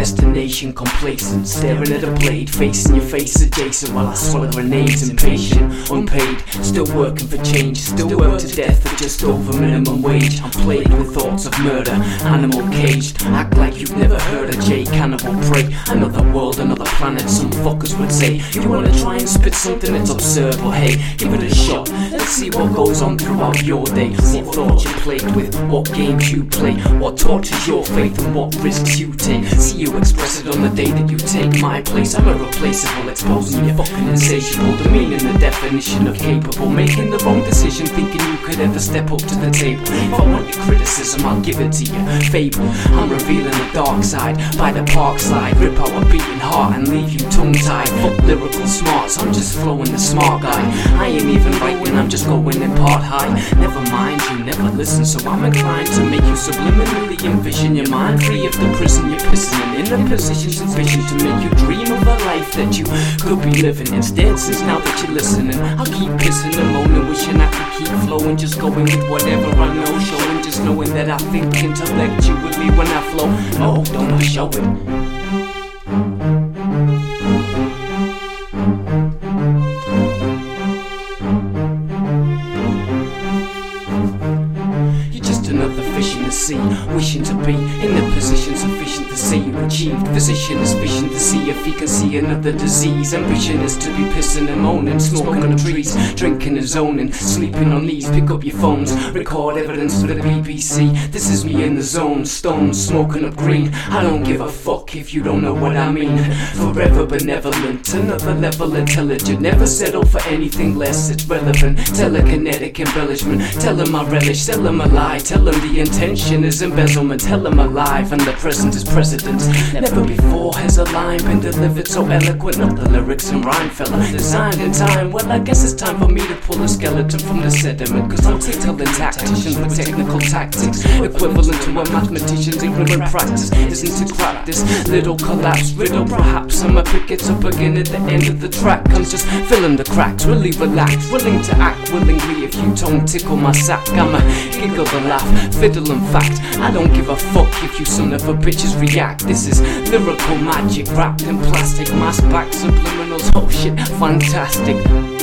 destination complacent, staring at a blade, facing your face adjacent while I swallow grenades. Impatient, unpaid, still working for change, still work to death for just over minimum wage. I'm plagued with thoughts of murder, animal caged, act like you've never heard of J. Cannibal prey. Another world, another planet, some fuckers would say. You wanna try and spit something that's absurd, well hey, give it a shot, let's see what goes on throughout your day. What thoughts you played with, what games you play, what tortures your faith and what risks you take. See you express it on the day that you take my place. I'm irreplaceable, exposing your fucking insatiable demeanor, the definition of capable, making the wrong decision, thinking you could ever step up to the table. If I want your criticism, I'll give it to you, fable. I'm revealing the dark side, by the park slide, rip out a beating heart and leave you tongue tied. Fuck lyrical smarts, I'm just flowing the smart guy. I ain't even right when I'm just going in part high. Never mind, you never listen, so I'm inclined to make you subliminally envision your mind free of the prison you're pissing in a position sufficient to make you dream of a life that you could be living. Instead, since now that you're listening, I'll keep pissing and moaning, wishing I could keep flowing, just going with whatever I know, showing, just knowing that I think intellectually when I flow. No, don't I show it? Wishing to be in the position sufficient to see you achieved. Physician is wishing to see if he can see another disease. Ambition is to be pissing and moaning, smoking on trees, drinking and zoning, sleeping on knees. Pick up your phones, record evidence for the BBC. This is me in the zone, stones, smoking up green. I don't give a fuck if you don't know what I mean. Forever benevolent, another level intelligent. Never settle for anything less, it's relevant. Telekinetic embellishment, tell him I relish, tell him a lie, tell him the intention is embezzlement, tell him alive, and the present is precedence. Never before has a line been delivered so eloquent, not the lyrics and rhyme fella designed in time. Well, I guess it's time for me to pull a skeleton from the sediment, cause I'm telling tacticians with technical tactics equivalent to a mathematician's ignorant practice isn't to crack this little collapse riddle. Perhaps I'ma pick it up again at the end of the track. I'm just filling the cracks, really relaxed, willing to act willingly if you don't tickle my sack. I'ma giggle the laugh, fiddle and fact. I don't give a fuck if you son of a bitches react. This is lyrical magic wrapped in plastic, mask back subliminals, oh shit, fantastic.